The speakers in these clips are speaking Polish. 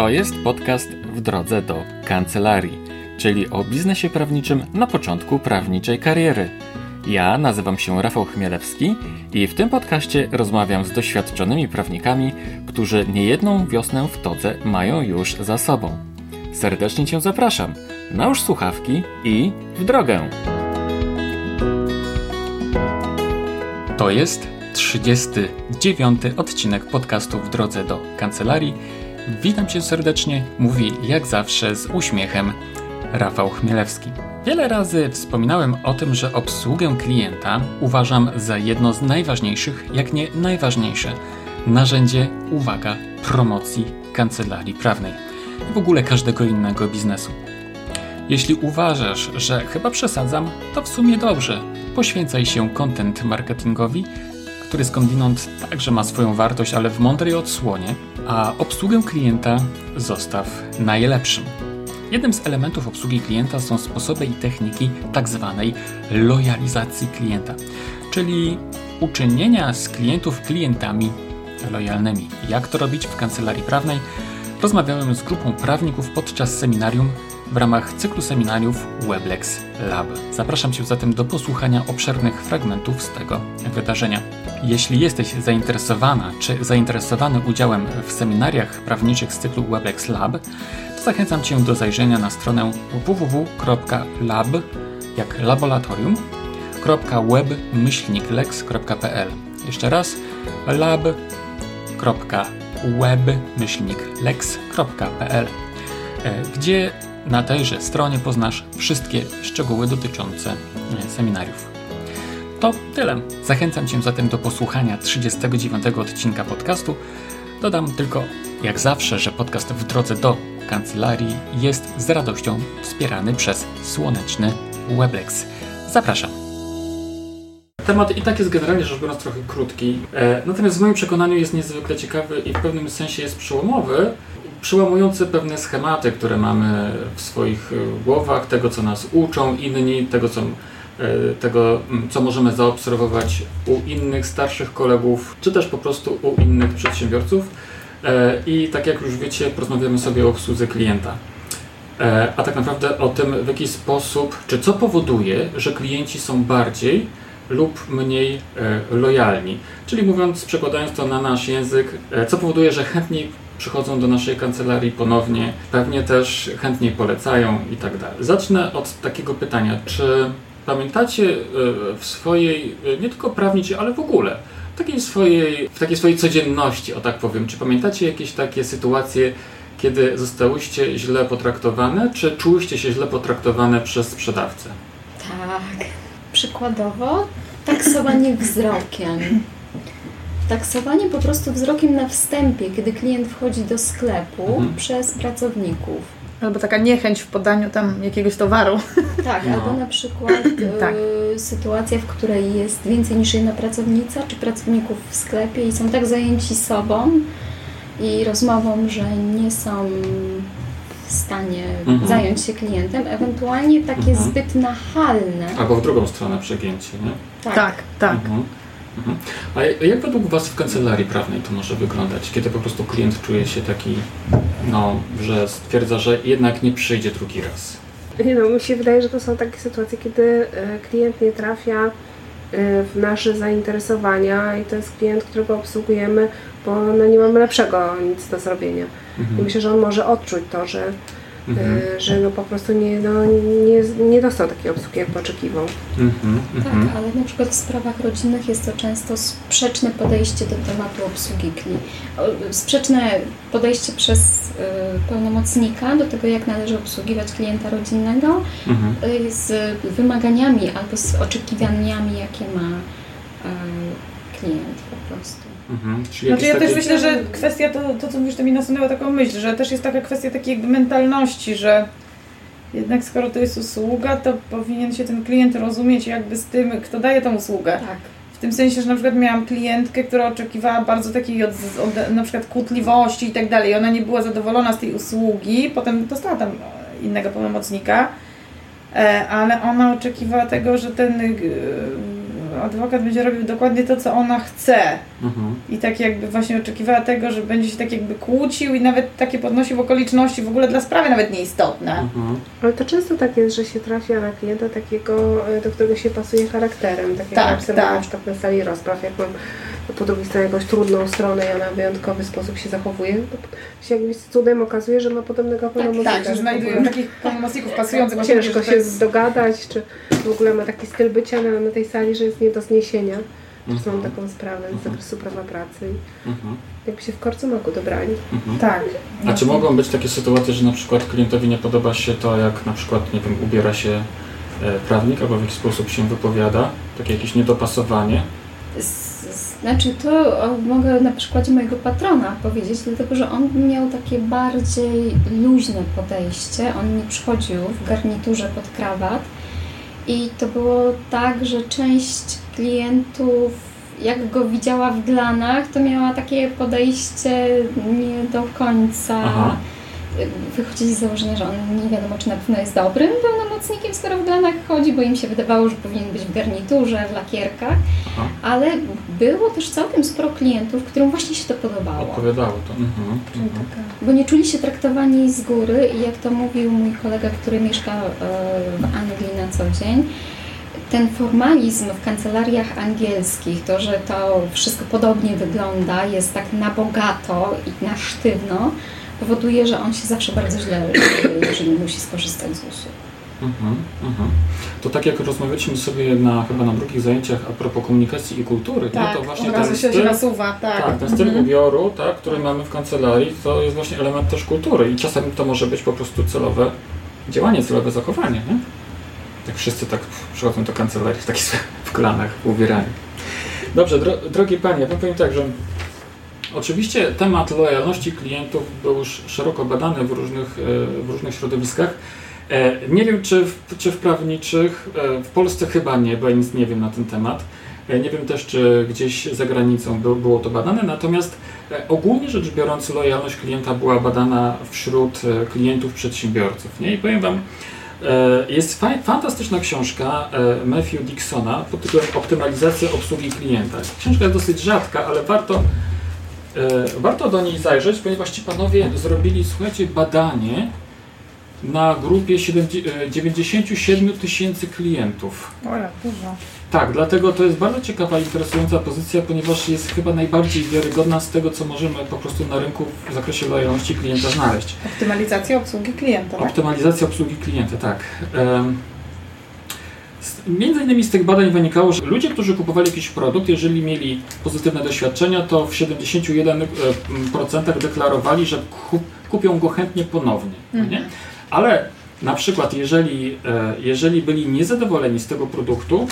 To jest podcast W drodze do kancelarii, czyli o biznesie prawniczym na początku prawniczej kariery. Ja nazywam się Rafał Chmielewski i w tym podcaście rozmawiam z doświadczonymi prawnikami, którzy niejedną wiosnę w todze mają już za sobą. Serdecznie Cię zapraszam. Nałóż słuchawki i w drogę! To jest 39. odcinek podcastu W drodze do kancelarii. Witam Cię serdecznie, mówi jak zawsze z uśmiechem Rafał Chmielewski. Wiele razy wspominałem o tym, że obsługę klienta uważam za jedno z najważniejszych, jak nie najważniejsze narzędzie, uwaga, promocji kancelarii prawnej i w ogóle każdego innego biznesu. Jeśli uważasz, że chyba przesadzam, to w sumie dobrze. Poświęcaj się content marketingowi, który skądinąd także ma swoją wartość, ale w mądrej odsłonie, a obsługę klienta zostaw najlepszym. Jednym z elementów obsługi klienta są sposoby i techniki tzw. lojalizacji klienta, czyli uczynienia z klientów klientami lojalnymi. Jak to robić w kancelarii prawnej? Rozmawiałem z grupą prawników podczas seminarium w ramach cyklu seminariów Weblex Lab. Zapraszam Cię zatem do posłuchania obszernych fragmentów z tego wydarzenia. Jeśli jesteś zainteresowana czy zainteresowany udziałem w seminariach prawniczych z cyklu Weblex Lab, to zachęcam Cię do zajrzenia na stronę www.lab, jak laboratorium.web-lex.pl. Jeszcze raz lab.web-lex.pl, gdzie na tejże stronie poznasz wszystkie szczegóły dotyczące seminariów. To tyle. Zachęcam Cię zatem do posłuchania 39. odcinka podcastu. Dodam tylko, jak zawsze, że podcast W drodze do kancelarii jest z radością wspierany przez słoneczny Weblex. Zapraszam. Temat i tak jest generalnie rzecz biorąc trochę krótki, natomiast w moim przekonaniu jest niezwykle ciekawy i w pewnym sensie jest przełomowy, przełamujący pewne schematy, które mamy w swoich głowach, tego co nas uczą inni, tego co możemy zaobserwować u innych starszych kolegów, czy też po prostu u innych przedsiębiorców. I tak jak już wiecie, porozmawiamy sobie o obsłudze klienta. A tak naprawdę o tym, w jaki sposób, czy co powoduje, że klienci są bardziej lub mniej lojalni. Czyli mówiąc, przekładając to na nasz język, co powoduje, że chętniej przychodzą do naszej kancelarii ponownie, pewnie też chętniej polecają i tak dalej. Zacznę od takiego pytania, czy pamiętacie w swojej, nie tylko prawniczej, ale w ogóle, w takiej swojej codzienności, o tak powiem, czy pamiętacie jakieś takie sytuacje, kiedy zostałyście źle potraktowane, czy czułyście się źle potraktowane przez sprzedawcę? Tak, przykładowo taksowanie wzrokiem. Taksowanie po prostu wzrokiem na wstępie, kiedy klient wchodzi do sklepu przez pracowników. Albo taka niechęć w podaniu tam jakiegoś towaru. Tak, no. Albo na przykład tak. Sytuacja, w której jest więcej niż jedna pracownica czy pracowników w sklepie i są tak zajęci sobą i rozmową, że nie są w stanie zająć się klientem, ewentualnie takie zbyt nachalne. Albo w drugą stronę przegięcie, nie? Tak. A jak według Was w kancelarii prawnej to może wyglądać, kiedy po prostu klient czuje się taki, że stwierdza, że jednak nie przyjdzie drugi raz? Mi się wydaje, że to są takie sytuacje, kiedy klient nie trafia w nasze zainteresowania i to jest klient, którego obsługujemy, bo nie mamy lepszego nic do zrobienia. I myślę, że on może odczuć to, że po prostu nie dostał takiej obsługi, jak oczekiwał. Tak, ale na przykład w sprawach rodzinnych jest to często sprzeczne podejście do tematu obsługi klienta. Sprzeczne podejście przez pełnomocnika do tego, jak należy obsługiwać klienta rodzinnego z wymaganiami albo z oczekiwaniami, jakie ma klient po prostu. Znaczy ja też myślę, że kwestia, to co mówisz, to mi nasunęła taką myśl, że też jest taka kwestia takiej mentalności, że jednak skoro to jest usługa, to powinien się ten klient rozumieć jakby z tym, kto daje tą usługę. Tak. W tym sensie, że na przykład miałam klientkę, która oczekiwała bardzo takiej od na przykład kłótliwości i tak dalej. Ona nie była zadowolona z tej usługi, potem dostała tam innego pełnomocnika, ale ona oczekiwała tego, że ten adwokat będzie robił dokładnie to, co ona chce. Mhm. I tak jakby właśnie oczekiwała tego, że będzie się tak jakby kłócił i nawet takie podnosił okoliczności w ogóle dla sprawy nawet nieistotne. Mhm. Ale to często tak jest, że się trafia na klienta takiego, do którego się pasuje charakterem. Tak jak napisam na przykład na sali rozpraw, jak mam po drugiej stronie jakąś trudną stronę i ona w wyjątkowy sposób się zachowuje, to się jakby z cudem okazuje, że ma podobnego pełnomocnika. Tak, że znajdują takich pełnomocników pasujących. Ciężko się dogadać, czy w ogóle ma taki styl bycia na tej sali, że jest nie do zniesienia. Teraz mam taką sprawę z zakresu prawa pracy. Jakby się w korcomaku dobrali. Tak. A czy mogą być takie sytuacje, że na przykład klientowi nie podoba się to, jak na przykład, nie wiem, ubiera się prawnik albo w jakiś sposób się wypowiada? Takie jakieś niedopasowanie? Znaczy to mogę na przykładzie mojego patrona powiedzieć, dlatego że on miał takie bardziej luźne podejście, on nie przychodził w garniturze pod krawat i to było tak, że część klientów, jak go widziała w glanach, to miała takie podejście nie do końca. Aha. Wychodzili z założenia, że on nie wiadomo, czy na pewno jest dobrym pełnomocnikiem, skoro w glanach chodzi, bo im się wydawało, że powinien być w garniturze, w lakierkach. Aha. Ale było też całkiem sporo klientów, którym właśnie się to podobało. Odpowiadało to. Bo nie czuli się traktowani z góry i jak to mówił mój kolega, który mieszka w Anglii na co dzień, ten formalizm w kancelariach angielskich, to, że to wszystko podobnie wygląda, jest tak na bogato i na sztywno, powoduje, że on się zawsze bardzo źle czuje, jeżeli musi skorzystać z usług. To tak jak rozmawialiśmy sobie chyba na drugich zajęciach a propos komunikacji i kultury, tak, no to właśnie ten styl, nasuwa, tak, ten styl ubioru, tak, który mamy w kancelarii, to jest właśnie element też kultury i czasem to może być po prostu celowe działanie, celowe zachowanie, nie? Tak wszyscy tak przychodzą do kancelarii w klanach, w ubieraniu. Dobrze, drogi panie, ja powiem tak, że oczywiście temat lojalności klientów był już szeroko badany w różnych środowiskach. Nie wiem, czy w prawniczych, w Polsce chyba nie, bo ja nic nie wiem na ten temat. Nie wiem też, czy gdzieś za granicą było to badane, natomiast ogólnie rzecz biorąc lojalność klienta była badana wśród klientów przedsiębiorców. Nie? I powiem wam, jest fantastyczna książka Matthew Dixona pod tytułem Optymalizacja obsługi klienta. Książka jest dosyć rzadka, ale warto do niej zajrzeć, ponieważ ci panowie zrobili, słuchajcie, badanie na grupie 97 000 klientów. Ola, dużo. Tak, dlatego to jest bardzo ciekawa, interesująca pozycja, ponieważ jest chyba najbardziej wiarygodna z tego, co możemy po prostu na rynku w zakresie lojalności klienta znaleźć. Optymalizacja obsługi klienta, tak? Optymalizacja obsługi klienta, tak. Między innymi z tych badań wynikało, że ludzie, którzy kupowali jakiś produkt, jeżeli mieli pozytywne doświadczenia, to w 71% deklarowali, że kupią go chętnie ponownie. Nie? Ale na przykład jeżeli byli niezadowoleni z tego produktu,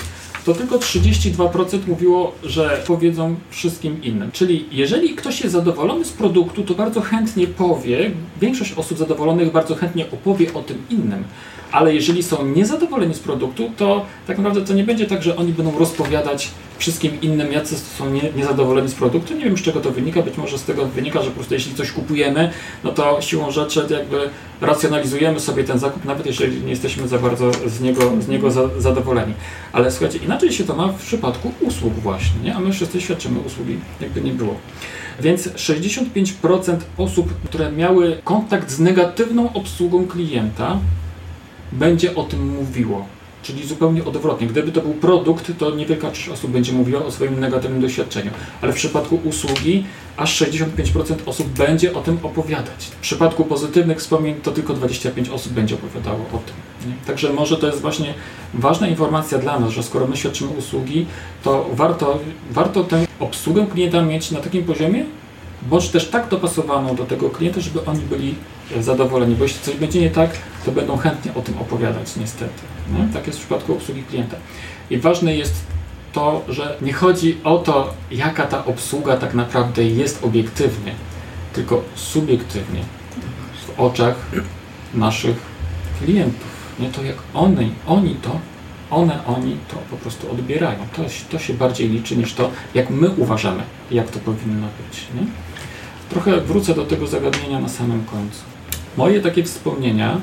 to tylko 32% mówiło, że powiedzą wszystkim innym. Czyli jeżeli ktoś jest zadowolony z produktu, to bardzo chętnie powie, większość osób zadowolonych bardzo chętnie opowie o tym innym. Ale jeżeli są niezadowoleni z produktu, to tak naprawdę to nie będzie tak, że oni będą rozpowiadać wszystkim innym, jacy są niezadowoleni z produktu. Nie wiem, z czego to wynika. Być może z tego wynika, że po prostu jeśli coś kupujemy, no to siłą rzeczy jakby racjonalizujemy sobie ten zakup, nawet jeżeli nie jesteśmy za bardzo z niego zadowoleni. Ale słuchajcie, inaczej się to ma w przypadku usług właśnie, nie? A my wszyscy świadczymy usługi, jakby nie było. Więc 65% osób, które miały kontakt z negatywną obsługą klienta, będzie o tym mówiło. Czyli zupełnie odwrotnie. Gdyby to był produkt, to niewielka część osób będzie mówiła o swoim negatywnym doświadczeniu. Ale w przypadku usługi aż 65% osób będzie o tym opowiadać. W przypadku pozytywnych wspomnień to tylko 25 osób będzie opowiadało o tym. Nie? Także może to jest właśnie ważna informacja dla nas, że skoro my świadczymy usługi, to warto tę obsługę klienta mieć na takim poziomie, bądź też tak dopasowaną do tego klienta, żeby oni byli zadowoleni, bo jeśli coś będzie nie tak, to będą chętnie o tym opowiadać niestety. Nie? Tak jest w przypadku obsługi klienta. I ważne jest to, że nie chodzi o to, jaka ta obsługa tak naprawdę jest obiektywnie, tylko subiektywnie w oczach naszych klientów. Nie? To jak oni to po prostu odbierają. To się bardziej liczy niż to, jak my uważamy, jak to powinno być. Nie? Trochę wrócę do tego zagadnienia na samym końcu. Moje takie wspomnienia,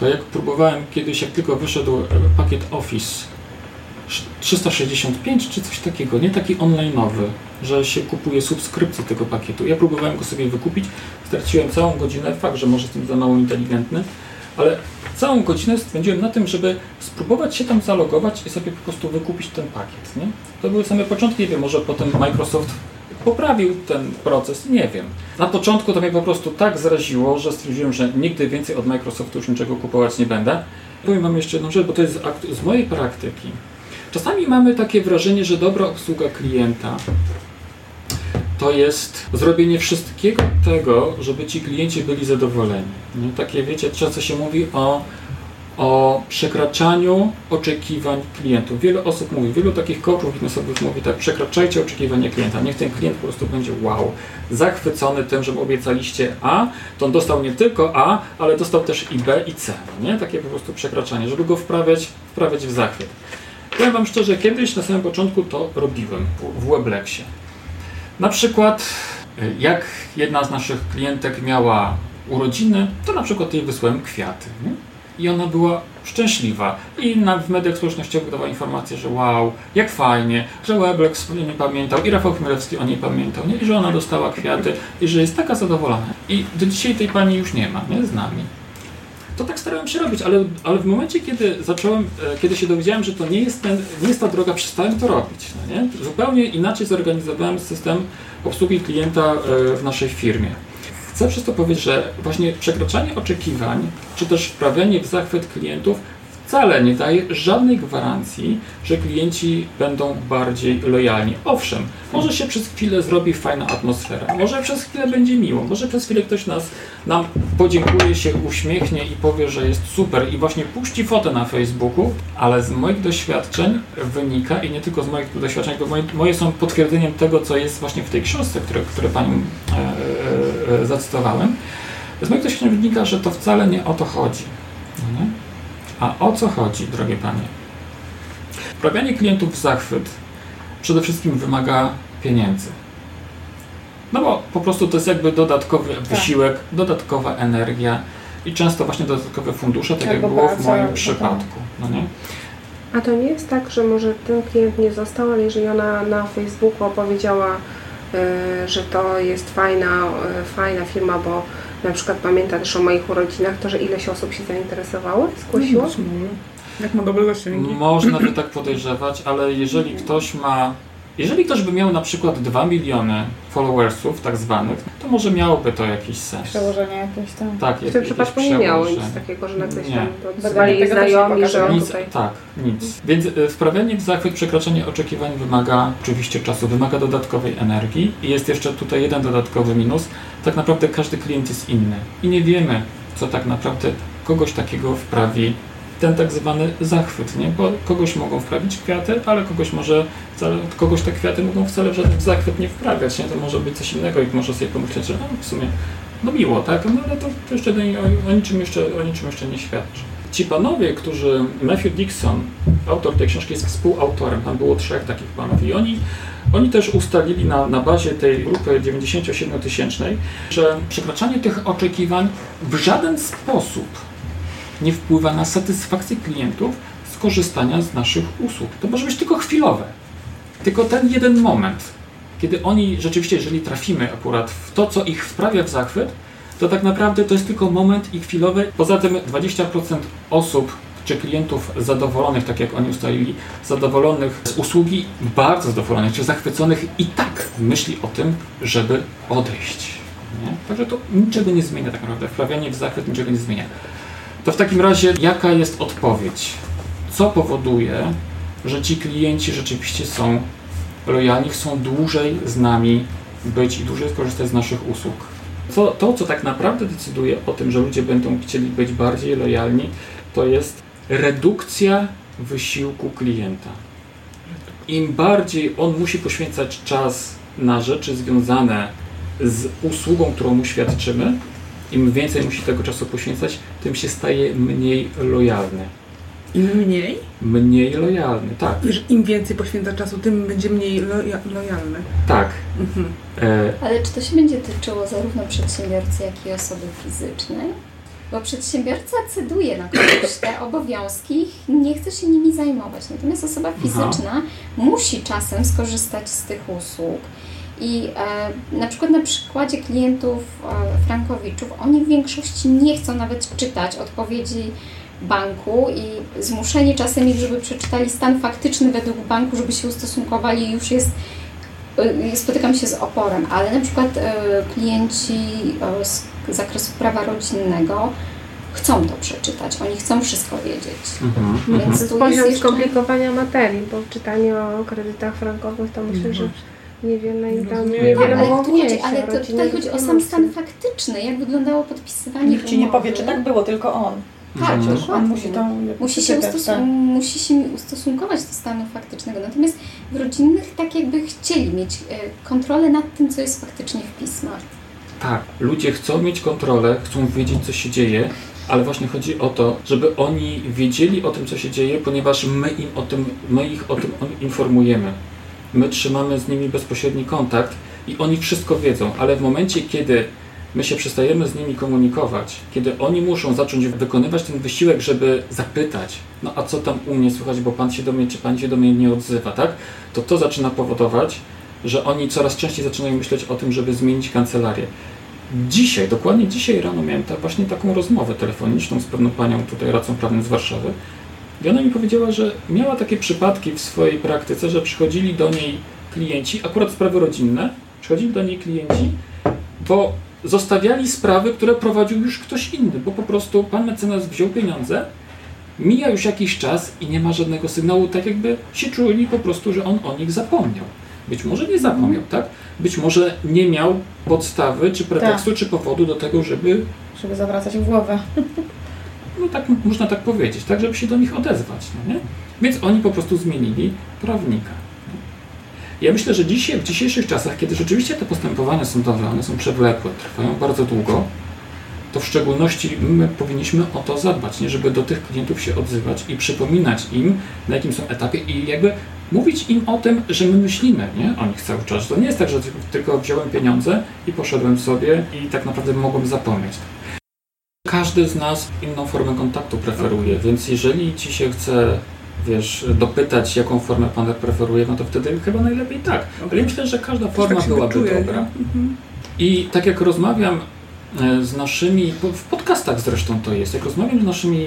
to jak próbowałem kiedyś, jak tylko wyszedł pakiet Office 365 czy coś takiego, nie taki online'owy, że się kupuje subskrypcję tego pakietu. Ja próbowałem go sobie wykupić, straciłem całą godzinę, fakt, że może jestem za mało inteligentny, ale całą godzinę spędziłem na tym, żeby spróbować się tam zalogować i sobie po prostu wykupić ten pakiet. Nie? To były same początki, nie wiem, może potem Microsoft poprawił ten proces, nie wiem. Na początku to mnie po prostu tak zraziło, że stwierdziłem, że nigdy więcej od Microsoftu już niczego kupować nie będę. Powiem Wam jeszcze jedną rzecz, bo to jest z mojej praktyki. Czasami mamy takie wrażenie, że dobra obsługa klienta to jest zrobienie wszystkiego tego, żeby ci klienci byli zadowoleni. No, takie wiecie, często się mówi o przekraczaniu oczekiwań klientów. Wiele osób mówi, wielu takich coachów biznesowych mówi tak, przekraczajcie oczekiwania klienta. Niech ten klient po prostu będzie wow, zachwycony tym, że mu obiecaliście A, to on dostał nie tylko A, ale dostał też i B i C. Nie? Takie po prostu przekraczanie, żeby go wprawiać w zachwyt. Powiem Wam szczerze, kiedyś na samym początku to robiłem w Weblexie. Na przykład jak jedna z naszych klientek miała urodziny, to na przykład jej wysłałem kwiaty. Nie? I ona była szczęśliwa. I w mediach społecznościowych dawała informację, że wow, jak fajnie, że Weblex o niej pamiętał i Rafał Chmielewski o niej pamiętał, nie? I że ona dostała kwiaty i że jest taka zadowolona. I do dzisiaj tej pani już nie ma, nie? Z nami. To tak starałem się robić, ale w momencie, kiedy zacząłem, kiedy się dowiedziałem, że to nie jest ta droga, przestałem to robić. No nie? Zupełnie inaczej zorganizowałem system obsługi klienta w naszej firmie. Chcę przez to powiedzieć, że właśnie przekraczanie oczekiwań, czy też wprawianie w zachwyt klientów wcale nie daje żadnej gwarancji, że klienci będą bardziej lojalni. Owszem, może się przez chwilę zrobi fajna atmosfera, może przez chwilę będzie miło, może przez chwilę ktoś nam podziękuje, się uśmiechnie i powie, że jest super i właśnie puści fotę na Facebooku, ale z moich doświadczeń wynika, i nie tylko z moich doświadczeń, bo moje są potwierdzeniem tego, co jest właśnie w tej książce, które Pani zacytowałem, z moich doświadczeń wynika, że to wcale nie o to chodzi. Nie? A o co chodzi, drogie Panie? Wprawianie klientów w zachwyt przede wszystkim wymaga pieniędzy. No bo po prostu to jest jakby dodatkowy wysiłek, dodatkowa energia i często właśnie dodatkowe fundusze, tak jak było w moim przypadku. No nie? A to nie jest tak, że może ten klient nie został, ale jeżeli ona na Facebooku opowiedziała, że to jest fajna firma, bo na przykład pamięta też o moich urodzinach, to, że ileś osób się zainteresowało, zgłosiło? Jak ma dobre zasięgi. Można by tak podejrzewać, ale jeżeli ktoś by miał na przykład 2 miliony followersów tak zwanych, to może miałoby to jakiś sens. Przełożenie jakieś tam. Tak, w tym przypadku nie miało nic takiego, że na coś tam odzywali znajomi, że nic, tak, nic. Więc wprawianie w zachwyt, przekraczanie oczekiwań wymaga oczywiście czasu, wymaga dodatkowej energii i jest jeszcze tutaj jeden dodatkowy minus. Tak naprawdę każdy klient jest inny i nie wiemy, co tak naprawdę kogoś takiego wprawi ten tak zwany zachwyt, nie? Bo kogoś mogą wprawić kwiaty, ale kogoś te kwiaty mogą wcale w żaden zachwyt nie wprawiać, nie? To może być coś innego i może sobie pomyśleć, że no, w sumie no miło, tak? No ale to jeszcze o niczym jeszcze nie świadczy. Ci panowie, którzy... Matthew Dixon, autor tej książki, jest współautorem, tam było 3 takich panów i oni też ustalili na bazie tej grupy 97-tysięcznej, że przekraczanie tych oczekiwań w żaden sposób nie wpływa na satysfakcję klientów z korzystania z naszych usług. To może być tylko chwilowe, tylko ten jeden moment, kiedy oni rzeczywiście, jeżeli trafimy akurat w to, co ich wprawia w zachwyt, to tak naprawdę to jest tylko moment i chwilowy. Poza tym 20% osób czy klientów zadowolonych, tak jak oni ustalili, zadowolonych z usługi, bardzo zadowolonych czy zachwyconych i tak myśli o tym, żeby odejść. Nie? Także to niczego nie zmienia tak naprawdę, wprawianie w zachwyt niczego nie zmienia. To w takim razie jaka jest odpowiedź? Co powoduje, że ci klienci rzeczywiście są lojalni, chcą dłużej z nami być i dłużej korzystać z naszych usług? Co tak naprawdę decyduje o tym, że ludzie będą chcieli być bardziej lojalni, to jest redukcja wysiłku klienta. Im bardziej on musi poświęcać czas na rzeczy związane z usługą, którą mu świadczymy, im więcej musi tego czasu poświęcać, tym się staje mniej lojalny. Im mniej? Mniej lojalny, tak. Im więcej poświęca czasu, tym będzie mniej lojalny. Tak. Mhm. Ale czy to się będzie tyczyło zarówno przedsiębiorcy, jak i osoby fizycznej? bo przedsiębiorca ceduje na kogoś te obowiązki, nie chce się nimi zajmować. Natomiast osoba fizyczna musi czasem skorzystać z tych usług. I na przykład na przykładzie klientów frankowiczów, oni w większości nie chcą nawet czytać odpowiedzi banku i zmuszeni czasem ich, żeby przeczytali stan faktyczny według banku, żeby się ustosunkowali, już jest, spotykam się z oporem, ale na przykład klienci z zakresu prawa rodzinnego chcą to przeczytać, oni chcą wszystko wiedzieć. Więc tu jest jeszcze skomplikowania materii, bo w czytaniu o kredytach frankowych to myślę, że niewiele i tam niewiele mogą wnieść. Ale to tutaj chodzi o sam stan faktyczny, jak wyglądało podpisywanie. Nikt ci nie powie, czy tak było, tylko on. Tak, on musi się ustosunkować do stanu faktycznego. Natomiast w rodzinnych tak jakby chcieli mieć kontrolę nad tym, co jest faktycznie w pismach. Tak, ludzie chcą mieć kontrolę, chcą wiedzieć, co się dzieje, ale właśnie chodzi o to, żeby oni wiedzieli o tym, co się dzieje, ponieważ my ich o tym informujemy. My trzymamy z nimi bezpośredni kontakt i oni wszystko wiedzą, ale w momencie, kiedy my się przestajemy z nimi komunikować, kiedy oni muszą zacząć wykonywać ten wysiłek, żeby zapytać, no a co tam u mnie słychać, bo pan się do mnie, czy pani się do mnie nie odzywa, tak? To zaczyna powodować, że oni coraz częściej zaczynają myśleć o tym, żeby zmienić kancelarię. Dokładnie dzisiaj rano miałem właśnie taką rozmowę telefoniczną z pewną panią tutaj radcą prawnym z Warszawy i ona mi powiedziała, że miała takie przypadki w swojej praktyce, że przychodzili do niej klienci, akurat sprawy rodzinne, bo zostawiali sprawy, które prowadził już ktoś inny, bo po prostu pan mecenas wziął pieniądze, mija już jakiś czas i nie ma żadnego sygnału, tak jakby się czuli po prostu, że on o nich zapomniał. Być może nie zapomniał, tak? Być może nie miał podstawy, czy pretekstu, czy powodu do tego, żeby zawracać głowę. No tak, można tak powiedzieć, tak, żeby się do nich odezwać, no nie? Więc oni po prostu zmienili prawnika. Ja myślę, że dzisiaj, w dzisiejszych czasach, kiedy rzeczywiście te postępowania sądowe, one są przewlekłe, trwają bardzo długo, to w szczególności my powinniśmy o to zadbać, nie? Żeby do tych klientów się odzywać i przypominać im, na jakim są etapie i jakby mówić im o tym, że my myślimy, nie? O nich cały czas. To nie jest tak, że tylko wziąłem pieniądze i poszedłem sobie i tak naprawdę mogłem zapomnieć. Każdy z nas inną formę kontaktu preferuje, więc jeżeli ci się chce dopytać, jaką formę pan preferuje, no to wtedy chyba najlepiej tak. Ale ja myślę, że każda forma byłaby dobra. I tak jak rozmawiam z naszymi, w podcastach zresztą to jest, jak rozmawiam z naszymi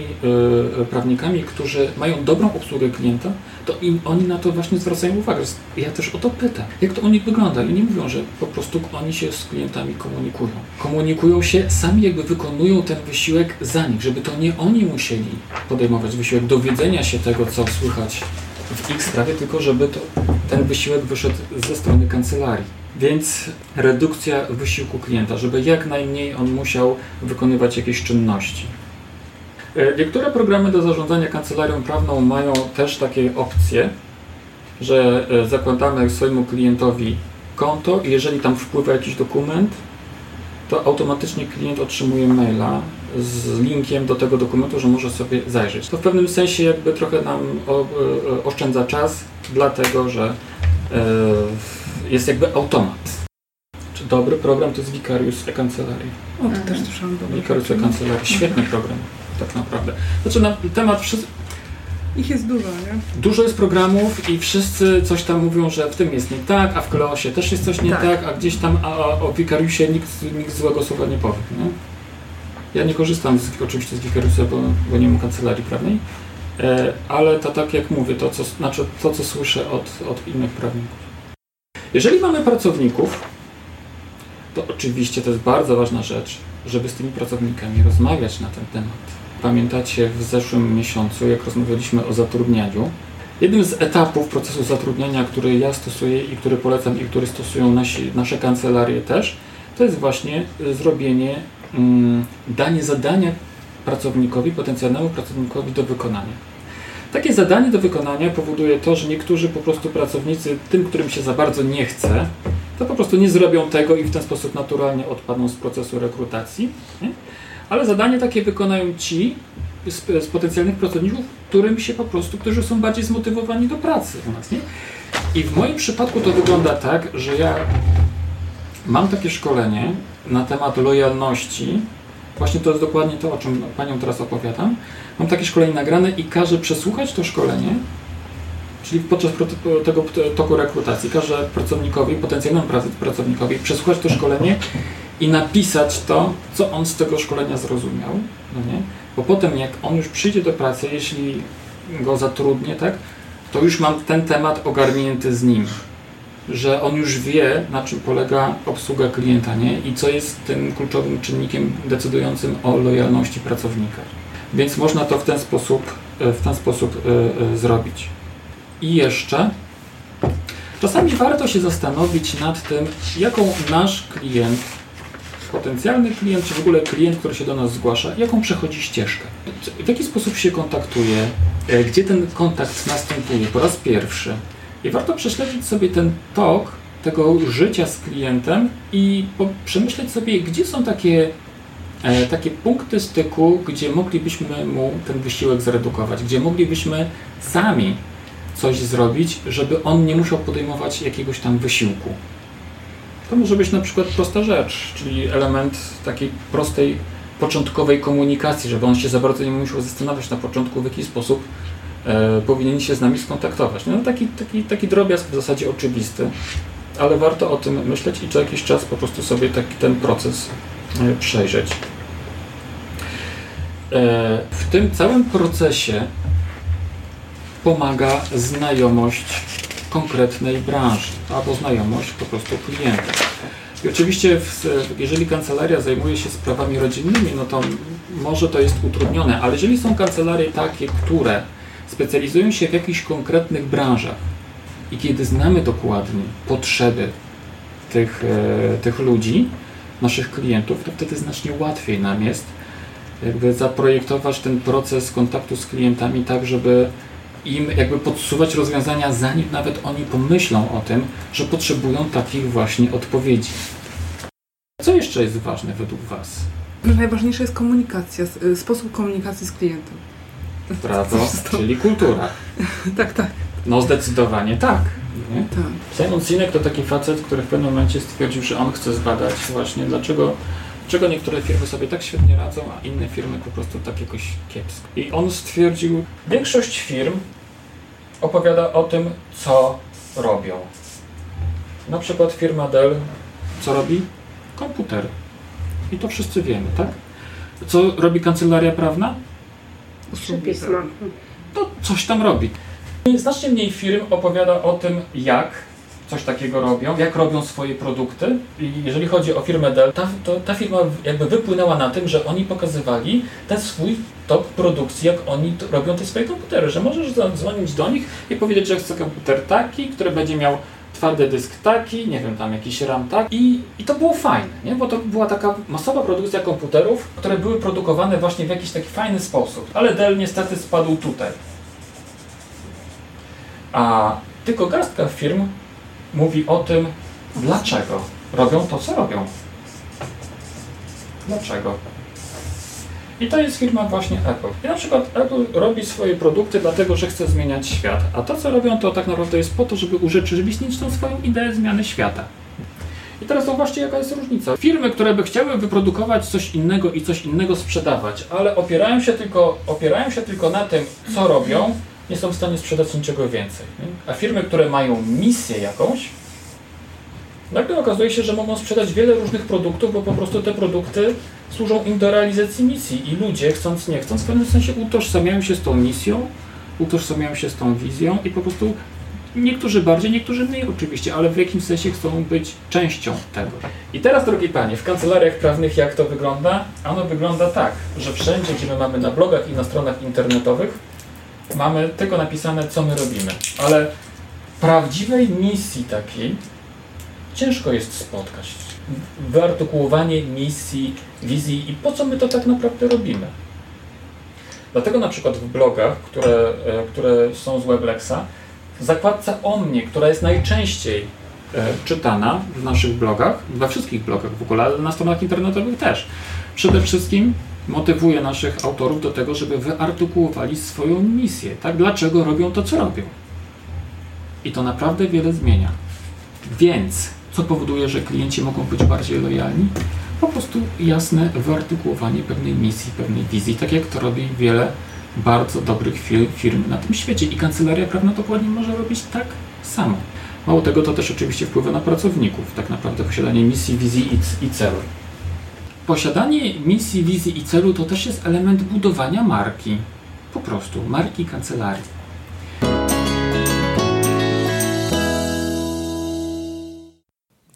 prawnikami, którzy mają dobrą obsługę klienta, to oni na to właśnie zwracają uwagę. Ja też o to pytam, jak to u nich wygląda. I nie mówią, że po prostu oni się z klientami komunikują. Komunikują się, sami jakby wykonują ten wysiłek za nich, żeby to nie oni musieli podejmować wysiłek dowiedzenia się tego, co słychać w ich sprawie, tylko żeby ten wysiłek wyszedł ze strony kancelarii. Więc redukcja wysiłku klienta, żeby jak najmniej on musiał wykonywać jakieś czynności. Niektóre programy do zarządzania kancelarią prawną mają też takie opcje, że zakładamy swojemu klientowi konto i jeżeli tam wpływa jakiś dokument, to automatycznie klient otrzymuje maila z linkiem do tego dokumentu, że może sobie zajrzeć. To w pewnym sensie jakby trochę nam oszczędza czas, dlatego że jest jakby automat. Czy dobry program to jest Wikariusz e-Kancelarii? To też słyszałam. Wikariusz e-Kancelarii, świetny program, tak naprawdę. Znaczy na temat ich jest dużo, nie? Dużo jest programów i wszyscy coś tam mówią, że w tym jest nie tak, a w Kleosie też jest coś nie tak, a gdzieś tam o Wikariusie nikt złego słowa nie powie, nie? Ja nie korzystam oczywiście z Wikariusza, bo nie mam kancelarii prawnej, ale to tak jak mówię, to co słyszę od innych prawników. Jeżeli mamy pracowników, to oczywiście to jest bardzo ważna rzecz, żeby z tymi pracownikami rozmawiać na ten temat. Pamiętacie w zeszłym miesiącu, jak rozmawialiśmy o zatrudnianiu? Jednym z etapów procesu zatrudniania, który ja stosuję i który polecam i który stosują nasze kancelarie też, to jest właśnie zrobienie, danie zadania pracownikowi, potencjalnemu pracownikowi do wykonania. Takie zadanie do wykonania powoduje to, że niektórzy po prostu pracownicy, tym, którym się za bardzo nie chce, to po prostu nie zrobią tego i w ten sposób naturalnie odpadną z procesu rekrutacji, nie? Ale zadanie takie wykonają ci z potencjalnych pracowników, którzy są bardziej zmotywowani do pracy u nas, nie? I w moim przypadku to wygląda tak, że ja mam takie szkolenie na temat lojalności Właśnie to jest dokładnie to, o czym Panią teraz opowiadam. Mam takie szkolenie nagrane i każę przesłuchać to szkolenie, czyli podczas tego toku rekrutacji, każę pracownikowi, potencjalnemu pracownikowi przesłuchać to szkolenie i napisać to, co on z tego szkolenia zrozumiał, no nie? Bo potem jak on już przyjdzie do pracy, jeśli go zatrudnię, tak, to już mam ten temat ogarnięty z nim, że on już wie, na czym polega obsługa klienta, nie? I co jest tym kluczowym czynnikiem decydującym o lojalności pracownika. Więc można to w ten sposób zrobić. I jeszcze czasami warto się zastanowić nad tym, jaką nasz klient, potencjalny klient, czy w ogóle klient, który się do nas zgłasza, jaką przechodzi ścieżkę. W jaki sposób się kontaktuje, gdzie ten kontakt następuje po raz pierwszy. I warto prześledzić sobie ten tok tego życia z klientem i przemyśleć sobie, gdzie są takie punkty styku, gdzie moglibyśmy mu ten wysiłek zredukować, gdzie moglibyśmy sami coś zrobić, żeby on nie musiał podejmować jakiegoś tam wysiłku. To może być na przykład prosta rzecz, czyli element takiej prostej, początkowej komunikacji, żeby on się za bardzo nie musiał zastanawiać na początku, w jaki sposób powinien się z nami skontaktować. No, taki drobiazg w zasadzie oczywisty, ale warto o tym myśleć i co jakiś czas po prostu sobie ten proces przejrzeć. W tym całym procesie pomaga znajomość konkretnej branży albo znajomość po prostu klienta. I oczywiście jeżeli kancelaria zajmuje się sprawami rodzinnymi, no to może to jest utrudnione, ale jeżeli są kancelarie takie, które specjalizują się w jakichś konkretnych branżach i kiedy znamy dokładnie potrzeby tych ludzi, naszych klientów, to wtedy znacznie łatwiej nam jest jakby zaprojektować ten proces kontaktu z klientami tak, żeby im jakby podsuwać rozwiązania, zanim nawet oni pomyślą o tym, że potrzebują takich właśnie odpowiedzi. Co jeszcze jest ważne według Was? Najważniejsza jest komunikacja, sposób komunikacji z klientem. Brawo, czyli kultura. Tak, tak. No zdecydowanie tak. Nie? Tak. Simon Sinek to taki facet, który w pewnym momencie stwierdził, że on chce zbadać właśnie dlaczego niektóre firmy sobie tak świetnie radzą, a inne firmy po prostu tak jakoś kiepsko. I on stwierdził, większość firm opowiada o tym, co robią. Na przykład firma Dell, co robi? Komputery. I to wszyscy wiemy, tak? Co robi kancelaria prawna? Przepisma. To coś tam robi. Znacznie mniej firm opowiada o tym, jak coś takiego robią, jak robią swoje produkty. I jeżeli chodzi o firmę Dell, ta firma jakby wypłynęła na tym, że oni pokazywali ten swój top produkcji, jak oni robią te swoje komputery, że możesz dzwonić do nich i powiedzieć, że chcę komputer taki, który będzie miał twardy dysk taki, nie wiem, tam jakiś RAM taki. I to było fajne, nie? Bo to była taka masowa produkcja komputerów, które były produkowane właśnie w jakiś taki fajny sposób. Ale Dell niestety spadł tutaj. A tylko garstka firm mówi o tym, dlaczego robią to, co robią. Dlaczego? I to jest firma właśnie Apple. I na przykład Apple robi swoje produkty dlatego, że chce zmieniać świat. A to, co robią, to tak naprawdę jest po to, żeby urzeczywistnić tą swoją ideę zmiany świata. I teraz zobaczcie, jaka jest różnica. Firmy, które by chciały wyprodukować coś innego i coś innego sprzedawać, ale opierają się tylko na tym, co robią, nie są w stanie sprzedać niczego więcej. A firmy, które mają misję jakąś, nagle okazuje się, że mogą sprzedać wiele różnych produktów, bo po prostu te produkty służą im do realizacji misji i ludzie, chcąc nie chcąc, w pewnym sensie utożsamiają się z tą misją, utożsamiają się z tą wizją i po prostu niektórzy bardziej, niektórzy mniej oczywiście, ale w jakimś sensie chcą być częścią tego. I teraz, drogi Panie, w kancelariach prawnych jak to wygląda? Ano wygląda tak, że wszędzie, gdzie my mamy na blogach i na stronach internetowych, mamy tylko napisane, co my robimy, ale prawdziwej misji takiej ciężko jest spotkać. Wyartykułowanie misji, wizji i po co my to tak naprawdę robimy. Dlatego na przykład w blogach, które są z Weblexa, zakładka o mnie, która jest najczęściej czytana w naszych blogach, we wszystkich blogach w ogóle, ale na stronach internetowych też, przede wszystkim motywuje naszych autorów do tego, żeby wyartykułowali swoją misję, tak? Dlaczego robią to, co robią. I to naprawdę wiele zmienia. Więc co powoduje, że klienci mogą być bardziej lojalni? po prostu jasne wyartykułowanie pewnej misji, pewnej wizji, tak jak to robi wiele bardzo dobrych firm na tym świecie i kancelaria prawna dokładnie może robić tak samo. Mało tego, to też oczywiście wpływa na pracowników, tak naprawdę posiadanie misji, wizji i celu. Posiadanie misji, wizji i celu to też jest element budowania marki, po prostu marki kancelarii.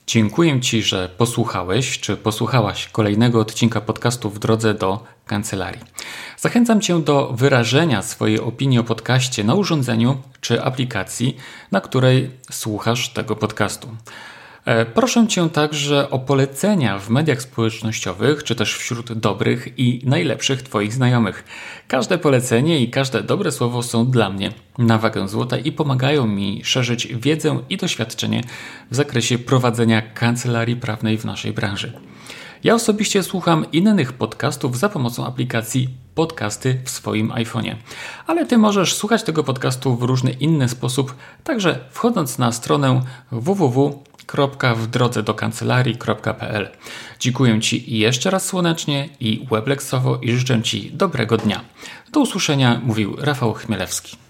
Dziękuję Ci, że posłuchałeś czy posłuchałaś kolejnego odcinka podcastu W drodze do kancelarii. Zachęcam Cię do wyrażenia swojej opinii o podcaście na urządzeniu czy aplikacji, na której słuchasz tego podcastu. Proszę Cię także o polecenia w mediach społecznościowych, czy też wśród dobrych i najlepszych Twoich znajomych. Każde polecenie i każde dobre słowo są dla mnie na wagę złota i pomagają mi szerzyć wiedzę i doświadczenie w zakresie prowadzenia kancelarii prawnej w naszej branży. Ja osobiście słucham innych podcastów za pomocą aplikacji Podcasty w swoim iPhonie. Ale Ty możesz słuchać tego podcastu w różny inny sposób, także wchodząc na stronę www.wdrodzedokancelarii.pl. Dziękuję Ci jeszcze raz słonecznie i weblexowo i życzę Ci dobrego dnia. Do usłyszenia, mówił Rafał Chmielewski.